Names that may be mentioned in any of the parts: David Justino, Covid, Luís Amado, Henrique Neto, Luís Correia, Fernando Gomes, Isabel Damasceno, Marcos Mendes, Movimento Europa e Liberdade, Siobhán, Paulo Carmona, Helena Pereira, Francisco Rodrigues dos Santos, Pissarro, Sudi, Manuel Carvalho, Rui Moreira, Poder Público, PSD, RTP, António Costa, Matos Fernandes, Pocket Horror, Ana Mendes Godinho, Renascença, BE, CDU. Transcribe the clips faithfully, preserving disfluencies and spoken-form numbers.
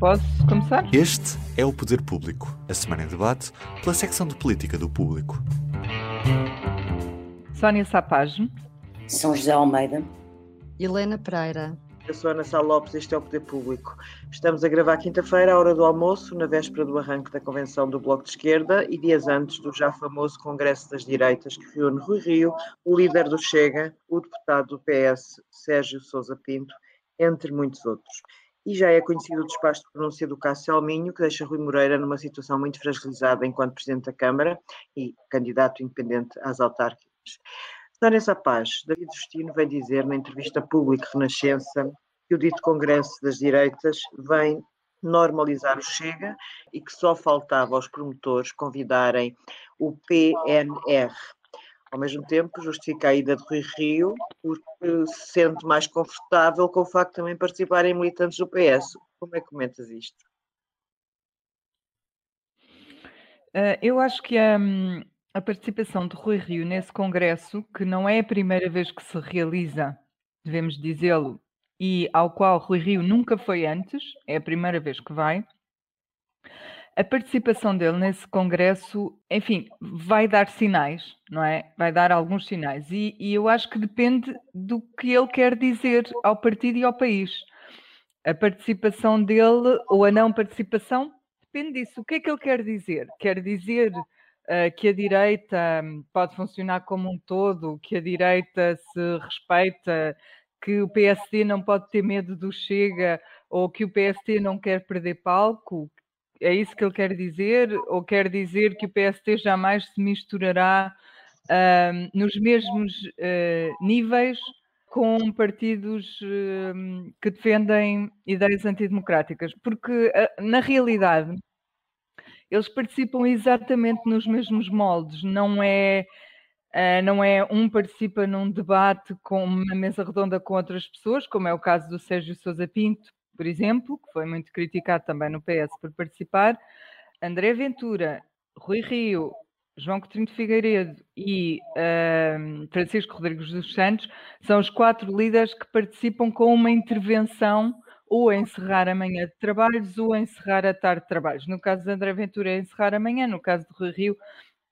Posso começar? Este é o Poder Público, a semana em debate pela secção de política do Público. Sónia Sapage. São José Almeida. Helena Pereira. Eu sou Ana Sá Lopes, este é o Poder Público. Estamos a gravar quinta-feira, à hora do almoço, na véspera do arranque da Convenção do Bloco de Esquerda e dias antes do já famoso Congresso das Direitas, que reúne Rui Rio, o líder do Chega, o deputado do P S, Sérgio Sousa Pinto, entre muitos outros. E já é conhecido o despacho de pronúncia do Cássio Alminho, que deixa Rui Moreira numa situação muito fragilizada enquanto Presidente da Câmara e candidato independente às autárquicas. Sónia Sapage, David Justino vem dizer na entrevista pública Renascença que o dito Congresso das Direitas vem normalizar o Chega e que só faltava aos promotores convidarem o P N R. Ao mesmo tempo, justifica a ida de Rui Rio, porque se sente mais confortável com o facto de também participarem militantes do P S. Como é que comentas isto? Uh, eu acho que a... Um... A participação de Rui Rio nesse congresso, que não é a primeira vez que se realiza, devemos dizê-lo, e ao qual Rui Rio nunca foi antes, é a primeira vez que vai, a participação dele nesse congresso, enfim, vai dar sinais, não é? Vai dar alguns sinais. E, e eu acho que depende do que ele quer dizer ao partido e ao país. A participação dele ou a não participação, depende disso. O que é que ele quer dizer? Quer dizer... que a direita pode funcionar como um todo, que a direita se respeita, que o P S D não pode ter medo do Chega, ou que o P S D não quer perder palco, é isso que ele quer dizer? Ou quer dizer que o P S D jamais se misturará uh, nos mesmos uh, níveis com partidos uh, que defendem ideias antidemocráticas? Porque, uh, na realidade... eles participam exatamente nos mesmos moldes, não é, não é um participa num debate com uma mesa redonda com outras pessoas, como é o caso do Sérgio Sousa Pinto, por exemplo, que foi muito criticado também no P S por participar, André Ventura, Rui Rio, João Cotrim de Figueiredo e um, Francisco Rodrigues dos Santos são os quatro líderes que participam com uma intervenção ou a encerrar amanhã de trabalhos, ou a encerrar a tarde de trabalhos. No caso de André Ventura é encerrar amanhã, no caso de Rui Rio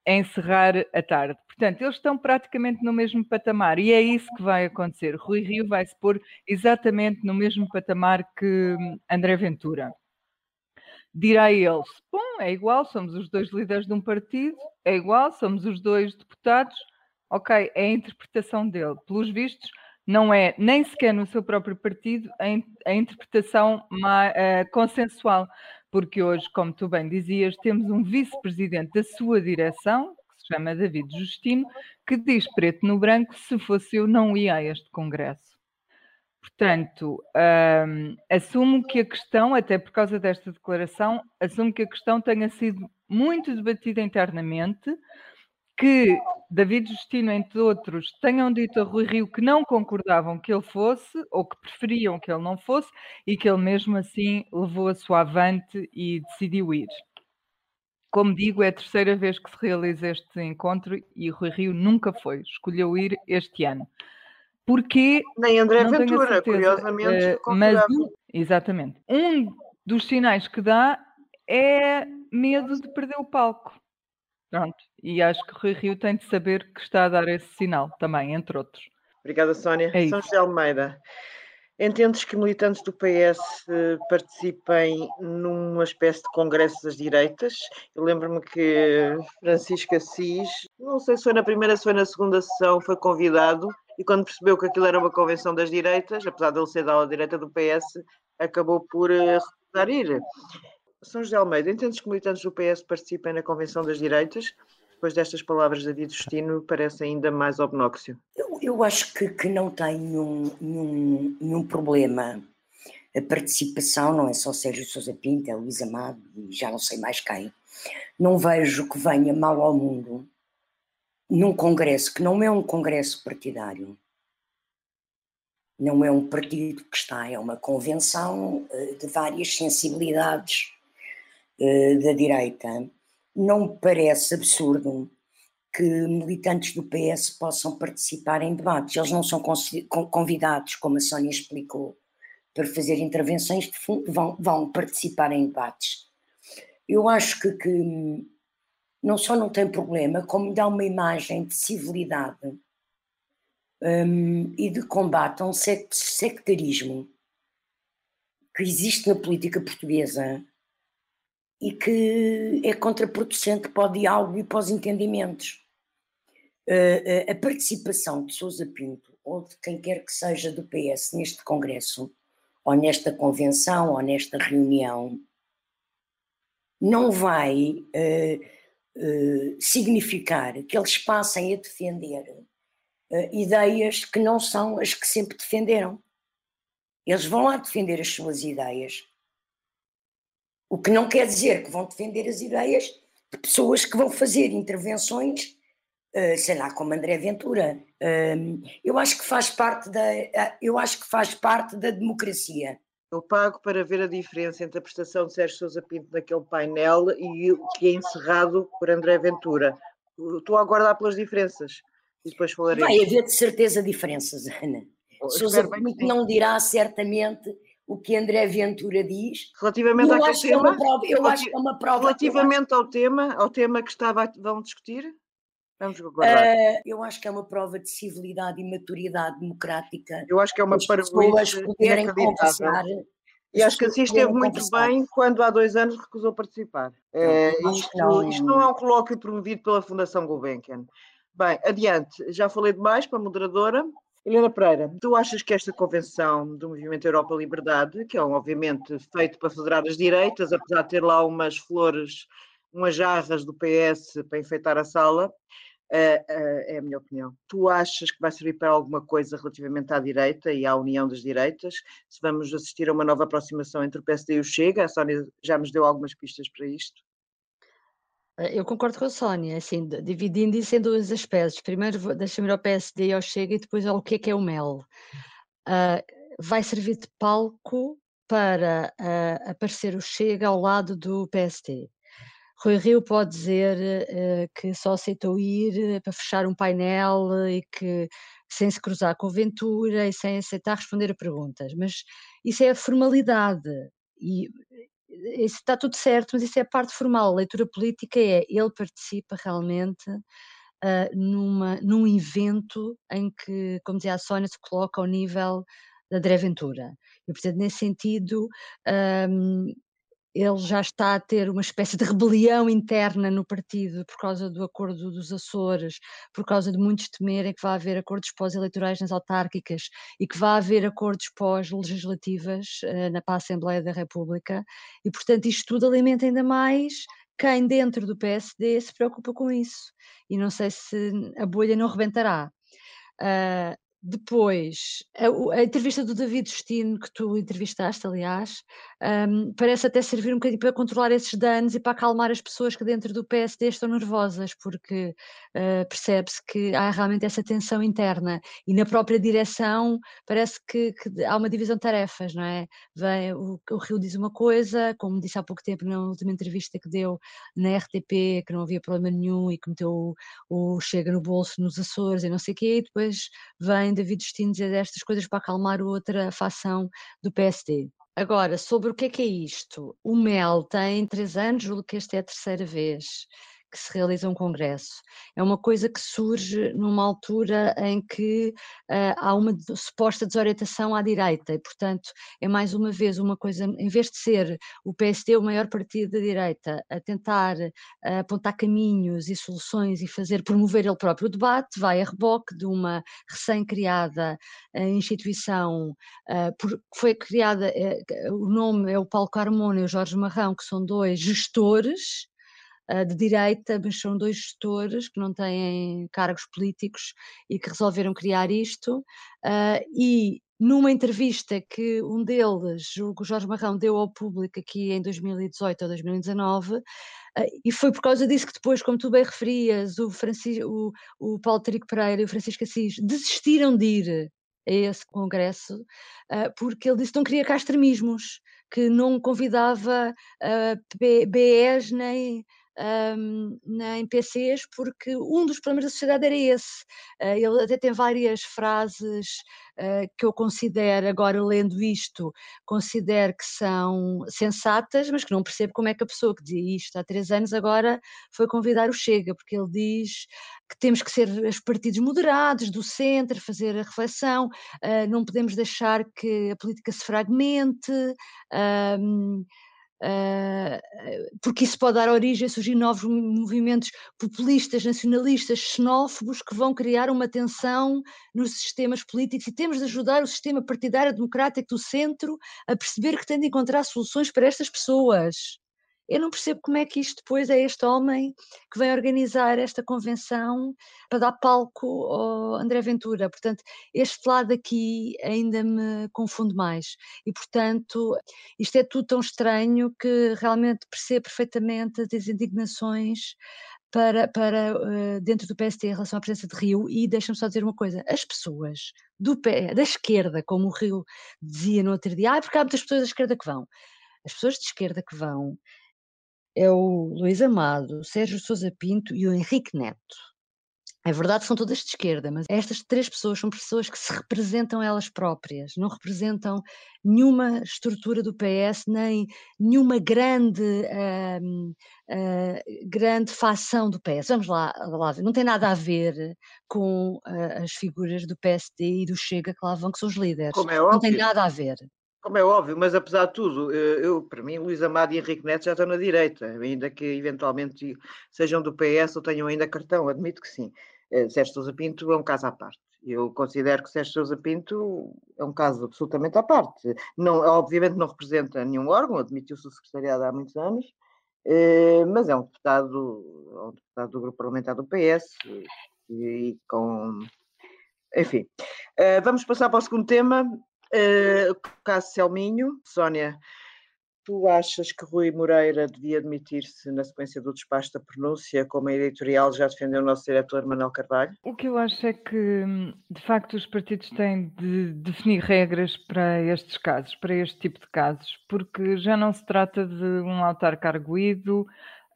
é encerrar a tarde. Portanto, eles estão praticamente no mesmo patamar e é isso que vai acontecer. Rui Rio vai se pôr exatamente no mesmo patamar que André Ventura. Dirá ele, bom, é igual, somos os dois líderes de um partido, é igual, somos os dois deputados. Ok, é a interpretação dele. Pelos vistos, não é nem sequer no seu próprio partido a, a interpretação uh, consensual, porque hoje, como tu bem dizias, temos um vice-presidente da sua direção, que se chama David Justino, que diz preto no branco, se fosse eu não ia a este congresso. Portanto, um, assumo que a questão, até por causa desta declaração, assumo que a questão tenha sido muito debatida internamente, que David Justino, entre outros, tenham dito a Rui Rio que não concordavam que ele fosse, ou que preferiam que ele não fosse, e que ele mesmo assim levou a sua avante e decidiu ir. Como digo, é a terceira vez que se realiza este encontro e Rui Rio nunca foi, escolheu ir este ano. Porquê? Nem André Ventura, certeza, curiosamente, uh, mas um, exatamente. Um dos sinais que dá é medo de perder o palco. Pronto, e acho que Rui Rio tem de saber que está a dar esse sinal também, entre outros. Obrigada, Sónia. É São José Almeida, entendes que militantes do P S participem numa espécie de congresso das direitas? Eu lembro-me que Francisco Assis, não sei se foi na primeira, se foi na segunda sessão, foi convidado e quando percebeu que aquilo era uma convenção das direitas, apesar de ele ser da ala direita do P S, acabou por recusar ir. São José Almeida, entendes que militantes do P S participem na Convenção das Direitas? Depois destas palavras de David Justino, parece ainda mais obnóxio. Eu, eu acho que, que não tem nenhum, nenhum, nenhum problema. a participação, não é só Sérgio Sousa Pinto, é Luís Amado e já não sei mais quem. Não vejo que venha mal ao mundo num congresso que não é um congresso partidário, não é um partido que está, é uma convenção de várias sensibilidades da direita. Não me parece absurdo que militantes do P S possam participar em debates. Eles não são convidados, como a Sónia explicou, para fazer intervenções de fundo, vão, vão participar em debates. Eu acho que, que não só não tem problema, como dá uma imagem de civilidade um, e de combate a um sectarismo que existe na política portuguesa e que é contraproducente para o diálogo e para os entendimentos. Uh, a participação de Sousa Pinto, ou de quem quer que seja do P S neste congresso, ou nesta convenção, ou nesta reunião, não vai uh, uh, significar que eles passem a defender uh, ideias que não são as que sempre defenderam. Eles vão lá defender as suas ideias, o que não quer dizer que vão defender as ideias de pessoas que vão fazer intervenções, uh, sei lá, como André Ventura. Uh, eu acho que faz parte da, uh, eu acho que faz parte da democracia. Eu pago para ver a diferença entre a prestação de Sérgio Sousa Pinto naquele painel e o que é encerrado por André Ventura. Eu estou a aguardar pelas diferenças e depois falarei. Vai haver de certeza diferenças, Ana. Oh, Sousa Pinto não dirá certamente o que André Ventura diz. Relativamente eu acho tema, que é uma prova, eu acho que é uma prova. Relativamente ao tema, ao tema que estava, vão discutir? Vamos aguardar. Uh, eu acho que é uma prova de civilidade e maturidade democrática. Eu acho que é uma parvoíce inacreditável. E acho que Assis esteve muito bem quando há dois anos recusou participar. É, isto, não. isto não é um colóquio promovido pela Fundação Gulbenkian. Bem, adiante. Já falei demais para a moderadora. Helena Pereira, tu achas que esta convenção do Movimento Europa Liberdade, que é um, obviamente feito para federar as direitas, apesar de ter lá umas flores, umas jarras do P S para enfeitar a sala, é a minha opinião. Tu achas que vai servir para alguma coisa relativamente à direita e à união das direitas? Se vamos assistir a uma nova aproximação entre o P S D e o Chega? A Sónia já nos deu algumas pistas para isto. Eu concordo com a Sónia, assim, dividindo isso em dois aspectos. Primeiro, deixa-me ir ao P S D e ao Chega e depois ao que é que é o M E L. Uh, vai servir de palco para uh, aparecer o Chega ao lado do P S D. Rui Rio pode dizer uh, que só aceitou ir para fechar um painel uh, e que sem se cruzar com o Ventura e sem aceitar responder a perguntas, mas isso é a formalidade e isso está tudo certo, mas isso é a parte formal. A leitura política é, ele participa realmente uh, numa, num evento em que, como dizia a Sónia, se coloca ao nível da André Ventura e, portanto, nesse sentido um, ele já está a ter uma espécie de rebelião interna no partido por causa do acordo dos Açores, por causa de muitos temerem que vai haver acordos pós-eleitorais nas autárquicas e que vai haver acordos pós-legislativas eh, na, para a Assembleia da República e, portanto, isto tudo alimenta ainda mais quem dentro do P S D se preocupa com isso e não sei se a bolha não rebentará. Uh, Depois, a, a entrevista do David Justino, que tu entrevistaste, aliás, um, parece até servir um bocadinho para controlar esses danos e para acalmar as pessoas que dentro do P S D estão nervosas, porque uh, percebe-se que há realmente essa tensão interna e na própria direção parece que, que há uma divisão de tarefas, não é? Vem, o, o Rio diz uma coisa, como disse há pouco tempo na última entrevista que deu na R T P, que não havia problema nenhum e que meteu o, o Chega no bolso nos Açores e não sei o quê, e depois vem David Justino dizer estas coisas para acalmar outra facção do P S D. Agora, sobre o que é que é isto? O M E L tem três anos, julgo que esta é a terceira vez que se realiza um congresso. É uma coisa que surge numa altura em que uh, há uma suposta desorientação à direita e, portanto, é mais uma vez uma coisa, em vez de ser o P S D o maior partido da direita a tentar uh, apontar caminhos e soluções e fazer promover ele próprio o debate, vai a reboque de uma recém-criada uh, instituição uh, por, foi criada, uh, o nome é o Paulo Carmona e o Jorge Marrão, que são dois gestores de direita, mas são dois gestores que não têm cargos políticos e que resolveram criar isto uh, e numa entrevista que um deles, o Jorge Marrão, deu ao público aqui em dois mil e dezoito ou dois mil e dezanove, e foi por causa disso que depois, como tu bem referias, o, Francisco, o, o Paulo Trigo Pereira e o Francisco Assis desistiram de ir a esse congresso, porque ele disse que não queria cá extremismos, que não convidava B Es nem... Um, nem P Cs, porque um dos problemas da sociedade era esse. Uh, ele até tem várias frases uh, que eu considero, agora lendo isto, considero que são sensatas, mas que não percebo como é que a pessoa que dizia isto há três anos agora foi convidar o Chega, porque ele diz que temos que ser os partidos moderados, do centro, fazer a reflexão, uh, não podemos deixar que a política se fragmente, um, porque isso pode dar origem a surgir novos movimentos populistas, nacionalistas, xenófobos, que vão criar uma tensão nos sistemas políticos, e temos de ajudar o sistema partidário democrático do centro a perceber que tem de encontrar soluções para estas pessoas. Eu não percebo como é que isto depois é este homem que vem organizar esta convenção para dar palco ao André Ventura. Portanto, este lado aqui ainda me confunde mais. E, portanto, isto é tudo tão estranho que realmente percebo perfeitamente as indignações para, para dentro do P S D em relação à presença de Rio. E deixa-me só dizer uma coisa, as pessoas do P, da esquerda, como o Rio dizia no outro dia, ah, porque há muitas pessoas da esquerda que vão. As pessoas de esquerda que vão é o Luís Amado, o Sérgio Sousa Pinto e o Henrique Neto. É verdade, são todas de esquerda, mas estas três pessoas são pessoas que se representam elas próprias, não representam nenhuma estrutura do P S, nem nenhuma grande, uh, uh, grande facção do P S. Vamos lá, lá, não tem nada a ver com uh, as figuras do P S D e do Chega que lá vão, que são os líderes. Como é óbvio. Não tem nada a ver. Como é óbvio, mas apesar de tudo, eu, para mim, Luís Amado e Henrique Neto já estão na direita, ainda que eventualmente sejam do P S ou tenham ainda cartão, admito que sim. Sérgio Sousa Pinto é um caso à parte. Eu considero que Sérgio Sousa Pinto é um caso absolutamente à parte. Não, obviamente não representa nenhum órgão, admitiu-se o secretariado há muitos anos, mas é um deputado, é um deputado do grupo parlamentar do P S e, e com... Enfim, vamos passar para o segundo tema. Uh, Cássio Alminho. Sónia, tu achas que Rui Moreira devia admitir-se na sequência do despacho da pronúncia, como a editorial já defendeu o nosso diretor Manuel Carvalho? O que eu acho é que, de facto, os partidos têm de definir regras para estes casos, para este tipo de casos, porque já não se trata de um autarca arguído,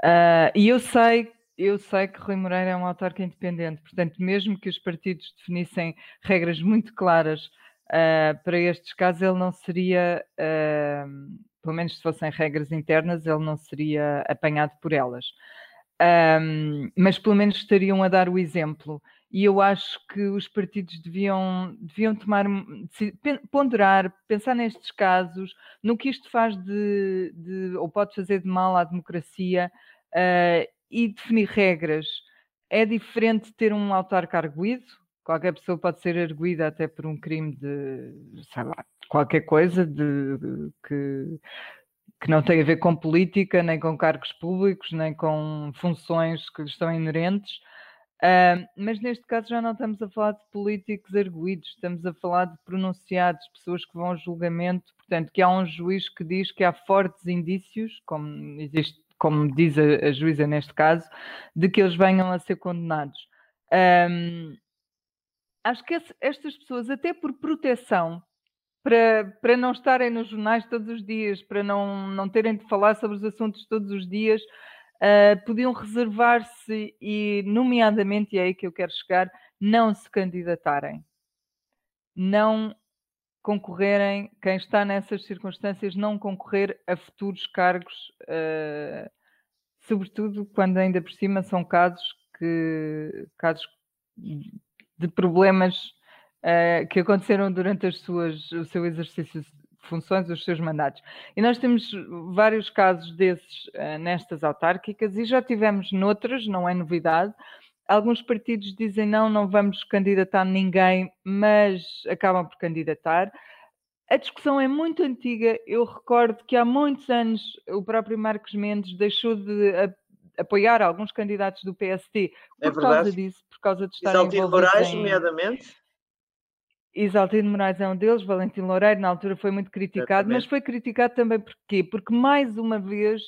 uh, e eu sei Eu sei que Rui Moreira é um autarca independente, portanto, mesmo que os partidos definissem regras muito claras Uh, para estes casos, ele não seria, uh, pelo menos se fossem regras internas, ele não seria apanhado por elas. Um, mas pelo menos estariam a dar o exemplo. E eu acho que os partidos deviam, deviam tomar, ponderar, pensar nestes casos, no que isto faz de, de ou pode fazer de mal à democracia, uh, e definir regras. É diferente ter um autarca arguido. Qualquer pessoa pode ser arguída até por um crime de, sei lá, qualquer coisa de, de, que, que não tem a ver com política, nem com cargos públicos, nem com funções que lhes estão inerentes. Uh, mas neste caso já não estamos a falar de políticos arguídos, estamos a falar de pronunciados, pessoas que vão ao julgamento. Portanto, que há um juiz que diz que há fortes indícios, como, existe, como diz a, a juíza neste caso, de que eles venham a ser condenados. Um, Acho que estas pessoas, até por proteção, para, para não estarem nos jornais todos os dias, para não, não terem de falar sobre os assuntos todos os dias, uh, podiam reservar-se e, nomeadamente, e é aí que eu quero chegar, não se candidatarem. Não concorrerem, quem está nessas circunstâncias, não concorrer a futuros cargos, uh, sobretudo quando ainda por cima são casos que... Casos de problemas uh, que aconteceram durante as suas, o seu exercício de funções, os seus mandatos. E nós temos vários casos desses uh, nestas autárquicas e já tivemos noutras, não é novidade. Alguns partidos dizem não, não vamos candidatar ninguém, mas acabam por candidatar. A discussão é muito antiga. Eu recordo que há muitos anos o próprio Marcos Mendes deixou de apoiar alguns candidatos do P S D por é causa disso, por causa de estarem envolvidos em... Isaltino Moraes, nomeadamente. Isaltino Moraes é um deles, Valentino Loureiro na altura foi muito criticado, mas foi criticado também porquê? Porque mais uma vez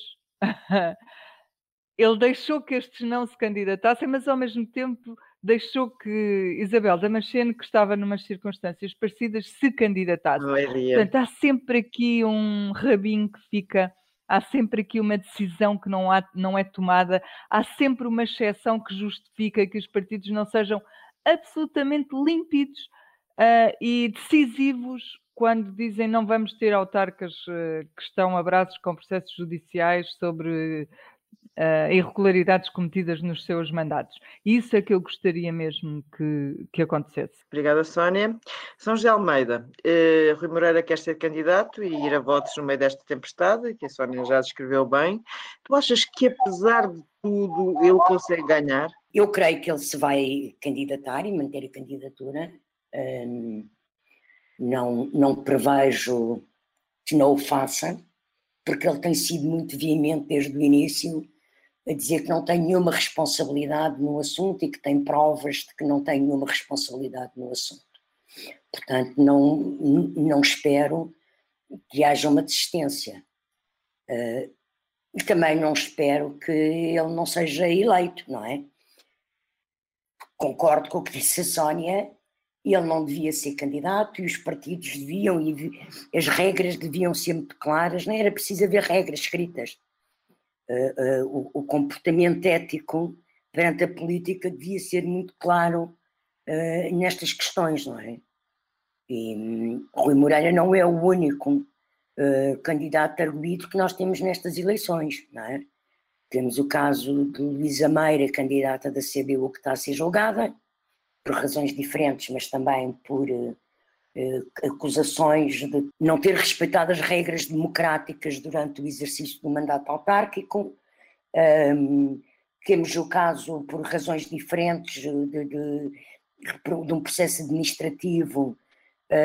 ele deixou que estes não se candidatassem, mas ao mesmo tempo deixou que Isabel Damasceno, que estava numas circunstâncias parecidas, se candidatasse. Portanto, há sempre aqui um rabinho que fica, há sempre aqui uma decisão que não, há, não é tomada, há sempre uma exceção que justifica que os partidos não sejam absolutamente límpidos Uh, e decisivos quando dizem não vamos ter autarcas uh, que estão a braços com processos judiciais sobre uh, irregularidades cometidas nos seus mandatos. Isso é que eu gostaria mesmo que, que acontecesse. Obrigada, Sónia. São José Almeida, uh, Rui Moreira quer ser candidato e ir a votos no meio desta tempestade, que a Sónia já descreveu bem. Tu achas que apesar de tudo ele consegue ganhar? Eu creio que ele se vai candidatar e manter a candidatura. Um, não, não prevejo que não o faça, porque ele tem sido muito veemente desde o início a dizer que não tem nenhuma responsabilidade no assunto e que tem provas de que não tem nenhuma responsabilidade no assunto. Portanto, não, não espero que haja uma desistência. Uh, e também não espero que ele não seja eleito, não é? Concordo com o que disse a Sónia. Ele não devia ser candidato e os partidos deviam, e as regras deviam ser muito claras, não era preciso haver regras escritas. Uh, uh, o, o comportamento ético perante a política devia ser muito claro uh, nestas questões, não é? E um, Rui Moreira não é o único uh, candidato arguido que nós temos nestas eleições, não é? Temos o caso de Luísa Meira, candidata da C D U, que está a ser julgada, por razões diferentes, mas também por uh, uh, acusações de não ter respeitado as regras democráticas durante o exercício do mandato autárquico. Um, temos o caso, por razões diferentes, de, de, de um processo administrativo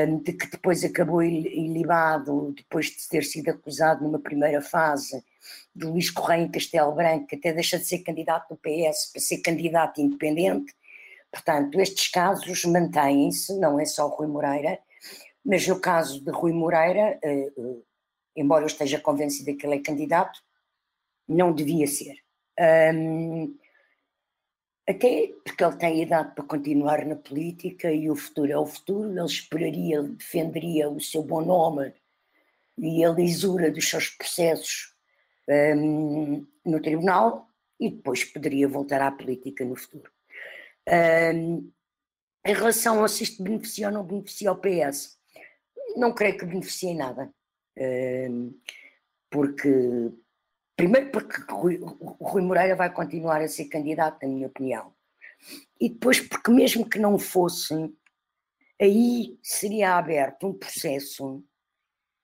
um, de que depois acabou ilibado, depois de ter sido acusado numa primeira fase, de Luís Correia em Castelo Branco, que até deixa de ser candidato do P S para ser candidato independente. Portanto, estes casos mantêm-se, não é só o Rui Moreira, mas no caso de Rui Moreira, eh, eh, embora eu esteja convencida que ele é candidato, não devia ser. Um, até porque ele tem idade para continuar na política e o futuro é o futuro, ele esperaria, ele defenderia o seu bom nome e a lisura dos seus processos um, no tribunal e depois poderia voltar à política no futuro. Um, em relação a se isto beneficia ou não beneficia o P S, não creio que beneficie em nada, um, porque primeiro porque Rui, Rui Moreira vai continuar a ser candidato, na minha opinião, e depois porque mesmo que não fosse, aí seria aberto um processo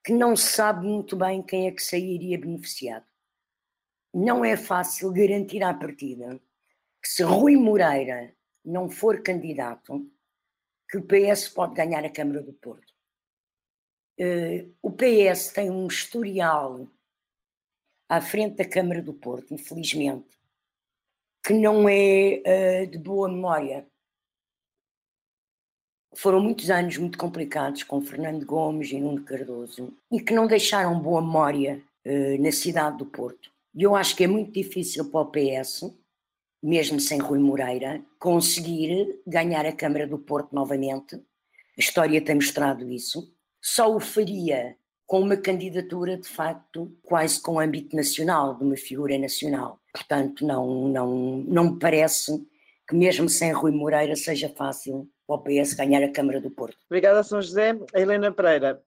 que não se sabe muito bem quem é que sairia beneficiado. Não é fácil garantir à partida que se Rui Moreira não for candidato, que o P S pode ganhar a Câmara do Porto. Uh, o P S tem um historial à frente da Câmara do Porto, infelizmente, que não é uh, de boa memória. Foram muitos anos muito complicados com Fernando Gomes e Nuno Cardoso e que não deixaram boa memória uh, na cidade do Porto. E eu acho que é muito difícil para o P S, mesmo sem Rui Moreira, conseguir ganhar a Câmara do Porto novamente. A história tem mostrado isso. Só o faria com uma candidatura, de facto, quase com âmbito nacional, de uma figura nacional. Portanto, não, não, não me parece que mesmo sem Rui Moreira seja fácil para o P S ganhar a Câmara do Porto. Obrigada, São José. A Helena Pereira,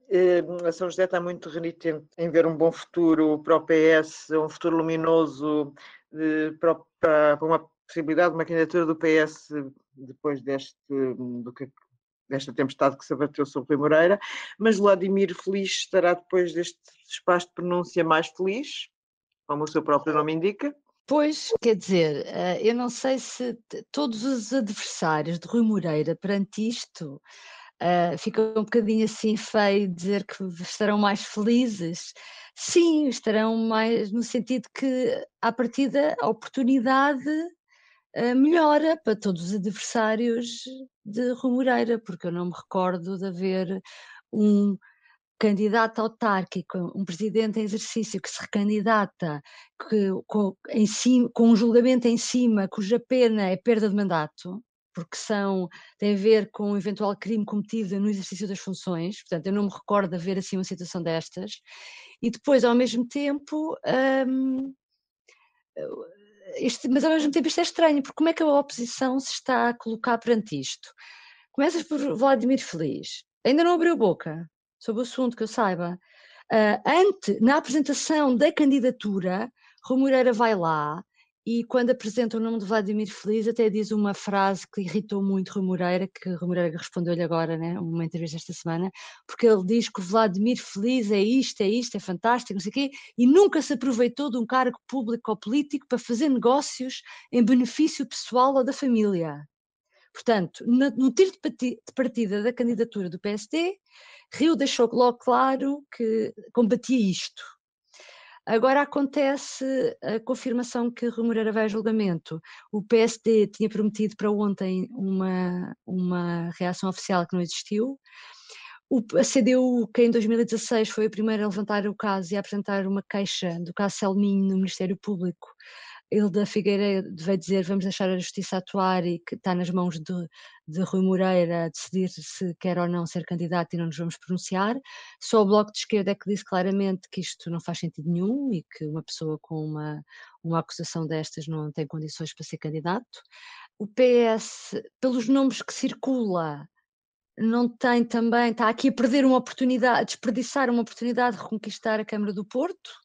a São José está muito renitente em ver um bom futuro para o P S, um futuro luminoso, para uma possibilidade de uma candidatura do P S depois deste, do que, desta tempestade que se abateu sobre Rui Moreira, mas Vladimir Feliz estará depois deste espaço de pronúncia mais feliz, como o seu próprio nome indica? Pois, quer dizer, eu não sei se todos os adversários de Rui Moreira perante isto ficam um bocadinho assim feio dizer que estarão mais felizes. Sim, estarão mais no sentido que, à partida, a oportunidade uh, melhora para todos os adversários de Rui Moreira, porque eu não me recordo de haver um candidato autárquico, um presidente em exercício que se recandidata que, com, em cima, com um julgamento em cima cuja pena é perda de mandato, porque são, tem a ver com um eventual crime cometido no exercício das funções. Portanto, eu não me recordo de haver assim uma situação destas. E depois, ao mesmo tempo, hum, este, mas ao mesmo tempo isto é estranho, porque como é que a oposição se está a colocar perante isto? Começas por Vladimir Feliz, ainda não abriu boca sobre o assunto que eu saiba. Uh, ante, na apresentação da candidatura, Rui Moreira vai lá, e quando apresenta o nome de Vladimir Feliz, até diz uma frase que irritou muito Rui Moreira, que Rui Moreira respondeu-lhe agora, né, uma entrevista esta semana, porque ele diz que o Vladimir Feliz é isto, é isto, é fantástico, não sei o quê, e nunca se aproveitou de um cargo público ou político para fazer negócios em benefício pessoal ou da família. Portanto, no tiro de partida da candidatura do P S D, Rio deixou logo claro que combatia isto. Agora acontece a confirmação que Rui Moreira vai a julgamento. O P S D tinha prometido para ontem uma, uma reação oficial que não existiu. O, a C D U, que em dois mil e dezasseis foi a primeira a levantar o caso e a apresentar uma queixa do Cássio Alminho no Ministério Público, ele da Figueiredo vai dizer vamos deixar a justiça atuar e que está nas mãos de, de Rui Moreira decidir se quer ou não ser candidato e não nos vamos pronunciar. Só o Bloco de Esquerda é que disse claramente que isto não faz sentido nenhum e que uma pessoa com uma, uma acusação destas não tem condições para ser candidato. O P S, pelos nomes que circula, não tem também, está aqui a perder uma oportunidade, a desperdiçar uma oportunidade de reconquistar a Câmara do Porto.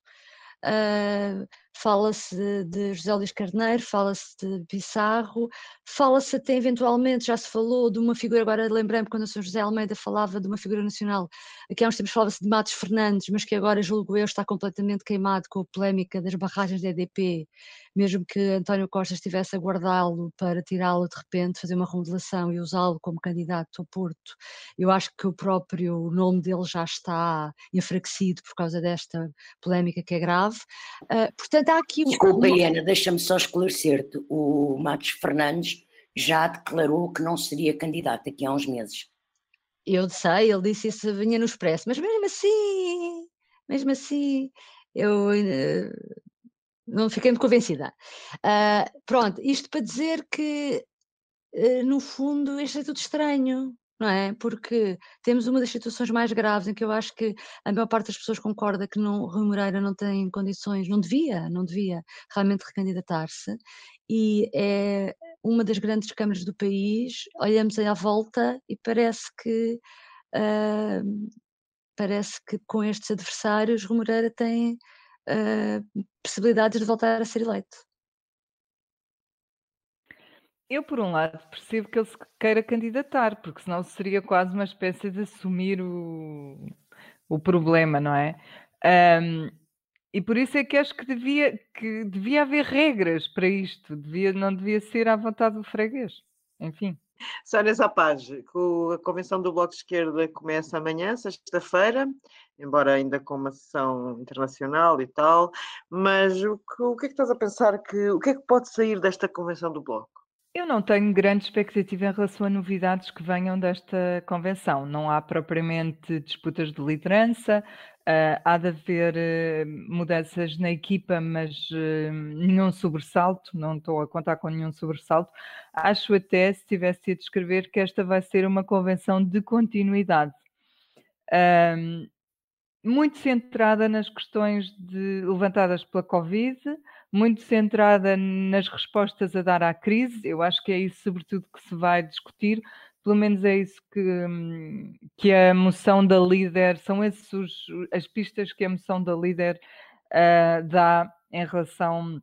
Uh, fala-se de, de José Luís Carneiro, fala-se de Pissarro, fala-se até eventualmente, já se falou de uma figura, agora lembrei-me quando o São José Almeida falava de uma figura nacional, aqui há uns tempos falava-se de Matos Fernandes, mas que agora, julgo eu, está completamente queimado com a polémica das barragens da E D P, mesmo que António Costa estivesse a guardá-lo para tirá-lo de repente, fazer uma remodelação e usá-lo como candidato ao Porto. Eu acho que o próprio nome dele já está enfraquecido por causa desta polémica que é grave. Uh, portanto, há aqui... Desculpa, um... Ana, deixa-me só esclarecer-te. O Matos Fernandes já declarou que não seria candidato aqui há uns meses. Eu sei, ele disse isso, vinha no Expresso, mas mesmo assim, mesmo assim, eu uh, não fiquei muito convencida. Uh, pronto, isto para dizer que, uh, no fundo, isto é tudo estranho. Não é? Porque temos uma das situações mais graves em que eu acho que a maior parte das pessoas concorda que não, Rui Moreira não tem condições, não devia, não devia realmente recandidatar-se, e é uma das grandes câmaras do país. Olhamos aí à volta e parece que uh, parece que com estes adversários Rui Moreira tem uh, possibilidades de voltar a ser eleito. Eu, por um lado, percebo que ele se queira candidatar, porque senão seria quase uma espécie de assumir o, o problema, não é? Um, e por isso é que acho que devia, que devia haver regras para isto, devia, não devia ser à vontade do freguês, enfim. Sónia Sapage, a convenção do Bloco de Esquerda começa amanhã, sexta-feira, embora ainda com uma sessão internacional e tal, mas o que, o que é que estás a pensar, que, o que é que pode sair desta convenção do Bloco? Eu não tenho grande expectativa em relação a novidades que venham desta convenção. Não há propriamente disputas de liderança, uh, há de haver uh, mudanças na equipa, mas uh, nenhum sobressalto, não estou a contar com nenhum sobressalto. Acho até, se tivesse a descrever, que esta vai ser uma convenção de continuidade, uh, muito centrada nas questões de, levantadas pela Covid, muito centrada nas respostas a dar à crise. Eu acho que é isso sobretudo que se vai discutir, pelo menos é isso que, que a moção da líder, são essas as pistas que a moção da líder uh, dá em relação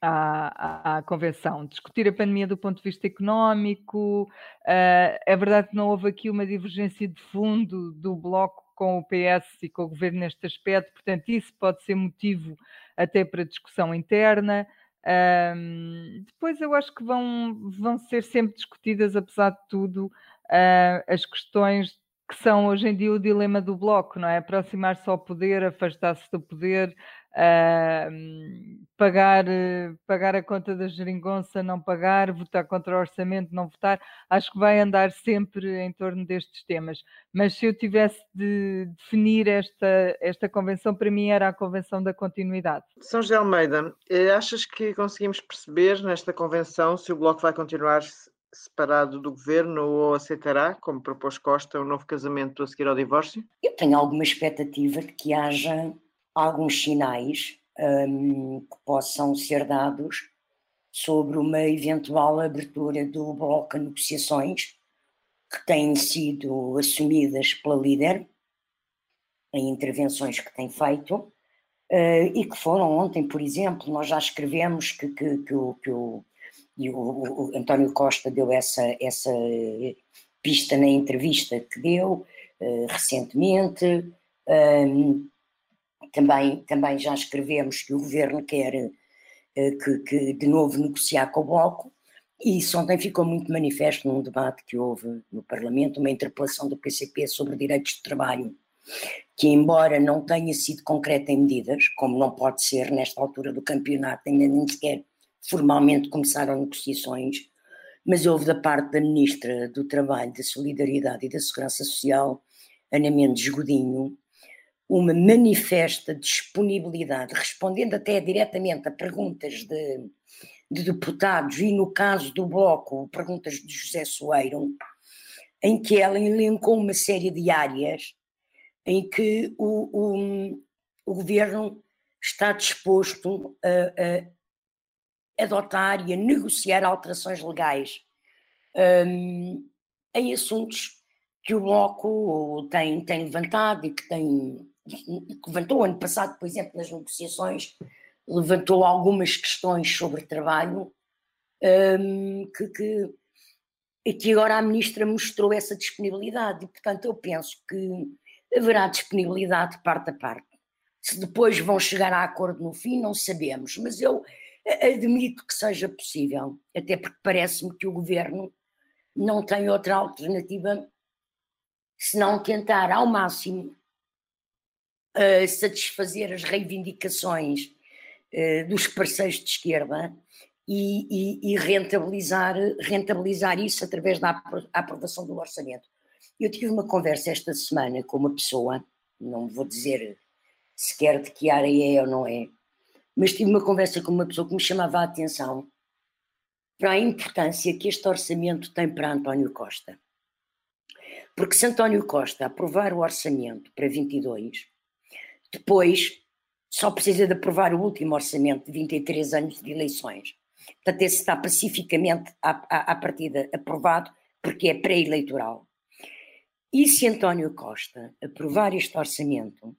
à, à, à convenção. Discutir a pandemia do ponto de vista económico, uh, é verdade que não houve aqui uma divergência de fundo do Bloco com o P S e com o Governo neste aspecto, portanto isso pode ser motivo até para discussão interna. Um, depois eu acho que vão, vão ser sempre discutidas, apesar de tudo, uh, as questões que são hoje em dia o dilema do Bloco, não é? Aproximar-se ao poder, afastar-se do poder, Uh, pagar, pagar a conta da geringonça, não pagar, votar contra o orçamento, não votar, acho que vai andar sempre em torno destes temas. Mas se eu tivesse de definir esta, esta convenção, para mim era a convenção da continuidade. São José Almeida, achas que conseguimos perceber nesta convenção se o Bloco vai continuar separado do governo ou aceitará, como propôs Costa, o novo casamento a seguir ao divórcio? Eu tenho alguma expectativa de que haja alguns sinais um, que possam ser dados sobre uma eventual abertura do Bloco a negociações que têm sido assumidas pela líder, em intervenções que tem feito, uh, e que foram ontem, por exemplo, nós já escrevemos que, que, que, o, que o, e o, o António Costa deu essa, essa pista na entrevista que deu uh, recentemente, um, Também, também já escrevemos que o Governo quer eh, que, que de novo negociar com o Bloco, e isso ontem ficou muito manifesto num debate que houve no Parlamento, uma interpelação do P C P sobre direitos de trabalho, que embora não tenha sido concreta em medidas, como não pode ser nesta altura do campeonato, ainda nem sequer formalmente começaram negociações, mas houve da parte da Ministra do Trabalho, da Solidariedade e da Segurança Social, Ana Mendes Godinho, uma manifesta disponibilidade, respondendo até diretamente a perguntas de, de deputados, e no caso do Bloco, perguntas de José Soeiro, em que ela elencou uma série de áreas em que o, o, o Governo está disposto a, a adotar e a negociar alterações legais um, em assuntos que o Bloco tem, tem levantado e que tem... que levantou ano passado, por exemplo, nas negociações, levantou algumas questões sobre trabalho, um, que, que, e que agora a Ministra mostrou essa disponibilidade, e portanto eu penso que haverá disponibilidade parte a parte. Se depois vão chegar a acordo no fim, não sabemos, mas eu admito que seja possível, até porque parece-me que o Governo não tem outra alternativa se não tentar ao máximo Uh, satisfazer as reivindicações uh, dos parceiros de esquerda e, e, e rentabilizar, rentabilizar isso através da aprovação do orçamento. Eu tive uma conversa esta semana com uma pessoa, não vou dizer sequer de que área é ou não é, mas tive uma conversa com uma pessoa que me chamava a atenção para a importância que este orçamento tem para António Costa. Porque se António Costa aprovar o orçamento para vinte e dois... depois só precisa de aprovar o último orçamento de vinte e três anos de eleições. Portanto, esse está pacificamente à, à, à partida aprovado, porque é pré-eleitoral. E se António Costa aprovar este orçamento,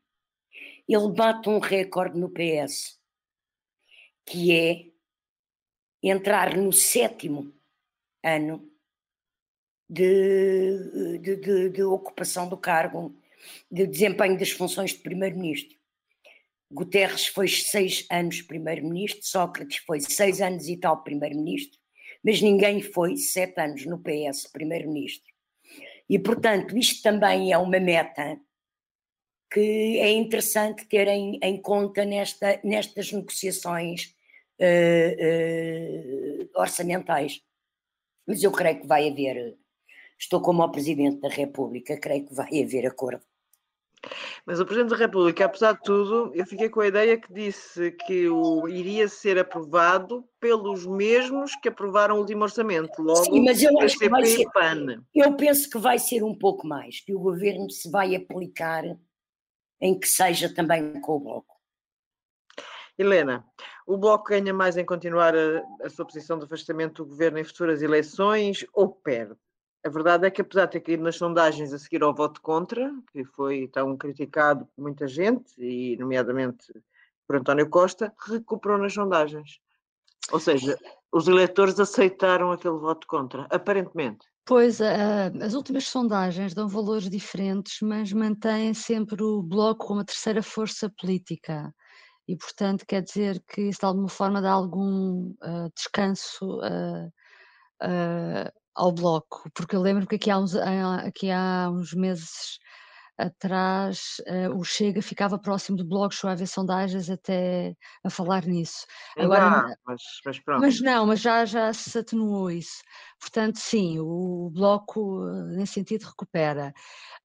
ele bate um recorde no P S, que é entrar no sétimo ano de, de, de, de ocupação do cargo, de desempenho das funções de primeiro-ministro. Guterres foi seis anos primeiro-ministro, Sócrates foi seis anos e tal primeiro-ministro, mas ninguém foi sete anos no P S primeiro-ministro. E, portanto, isto também é uma meta que é interessante ter em, em conta nesta, nestas negociações uh, uh, orçamentais. Mas eu creio que vai haver... Estou como ao Presidente da República, creio que vai haver acordo. Mas o Presidente da República, apesar de tudo, eu fiquei com a ideia que disse que o, iria ser aprovado pelos mesmos que aprovaram o último orçamento, logo. Sim, mas eu acho que vai ser, eu penso que vai ser um pouco mais, que o Governo se vai aplicar em que seja também com o Bloco. Helena, o Bloco ganha mais em continuar a, a sua posição de afastamento do Governo em futuras eleições ou perde? A verdade é que, apesar de ter caído nas sondagens a seguir ao voto contra, que foi tão criticado por muita gente, e nomeadamente por António Costa, recuperou nas sondagens. Ou seja, os eleitores aceitaram aquele voto contra, aparentemente. Pois, a, as últimas sondagens dão valores diferentes, mas mantêm sempre o Bloco como a terceira força política. E, portanto, quer dizer que isso de alguma forma dá algum uh, descanso uh, uh, ao Bloco, porque eu lembro que aqui há uns, aqui há uns meses atrás uh, o Chega ficava próximo do Bloco, só havia sondagens até a falar nisso. Agora, ah, mas, mas, pronto. mas não, mas já, já se atenuou isso. Portanto, sim, o Bloco nesse sentido recupera.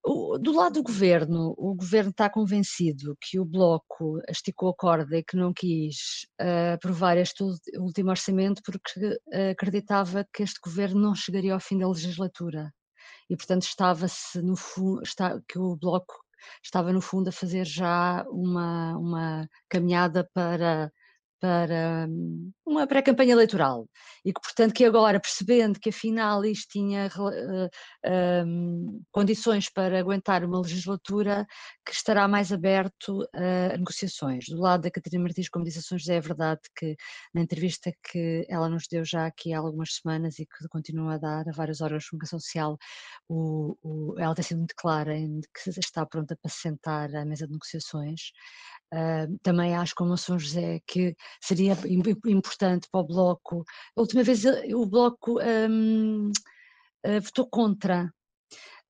O, do lado do Governo, o Governo está convencido que o Bloco esticou a corda e que não quis uh, aprovar este último orçamento porque acreditava que este Governo não chegaria ao fim da legislatura. E, portanto, estava-se no fundo, está, que o Bloco estava, no fundo, a fazer já uma, uma caminhada para, para uma pré-campanha eleitoral. E que, portanto, que agora, percebendo que, afinal, isto tinha uh, um, condições para aguentar uma legislatura, que estará mais aberto a negociações. Do lado da Catarina Martins, como disse a São José, é verdade que na entrevista que ela nos deu já aqui há algumas semanas e que continua a dar a vários órgãos de comunicação social, o, o, ela tem sido muito clara em que está pronta para sentar à mesa de negociações. Uh, também acho, como a São José, que seria importante para o Bloco. A última vez o Bloco um, uh, votou contra.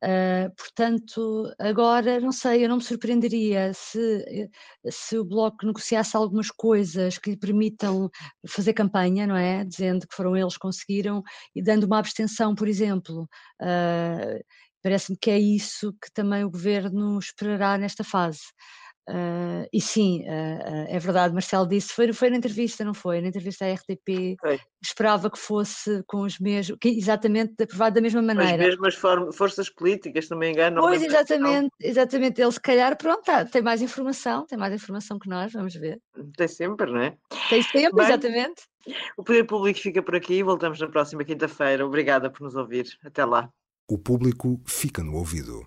Uh, portanto, agora, não sei, eu não me surpreenderia se, se o Bloco negociasse algumas coisas que lhe permitam fazer campanha, não é? Dizendo que foram eles que conseguiram e dando uma abstenção, por exemplo. Uh, parece-me que é isso que também o Governo esperará nesta fase. Uh, e sim, uh, uh, é verdade, Marcelo disse, foi, foi na entrevista, não foi? Na entrevista à R T P, é. Esperava que fosse com os mesmos, que, exatamente, aprovado da mesma maneira. As mesmas for- forças políticas, se não me engano. Pois, exatamente, exatamente, ele se calhar, pronto, tá, tem mais informação, tem mais informação que nós, vamos ver. Tem sempre, não é? Tem sempre, bem, exatamente. O Poder Público fica por aqui e voltamos na próxima quinta-feira. Obrigada por nos ouvir, até lá. O Público fica no ouvido.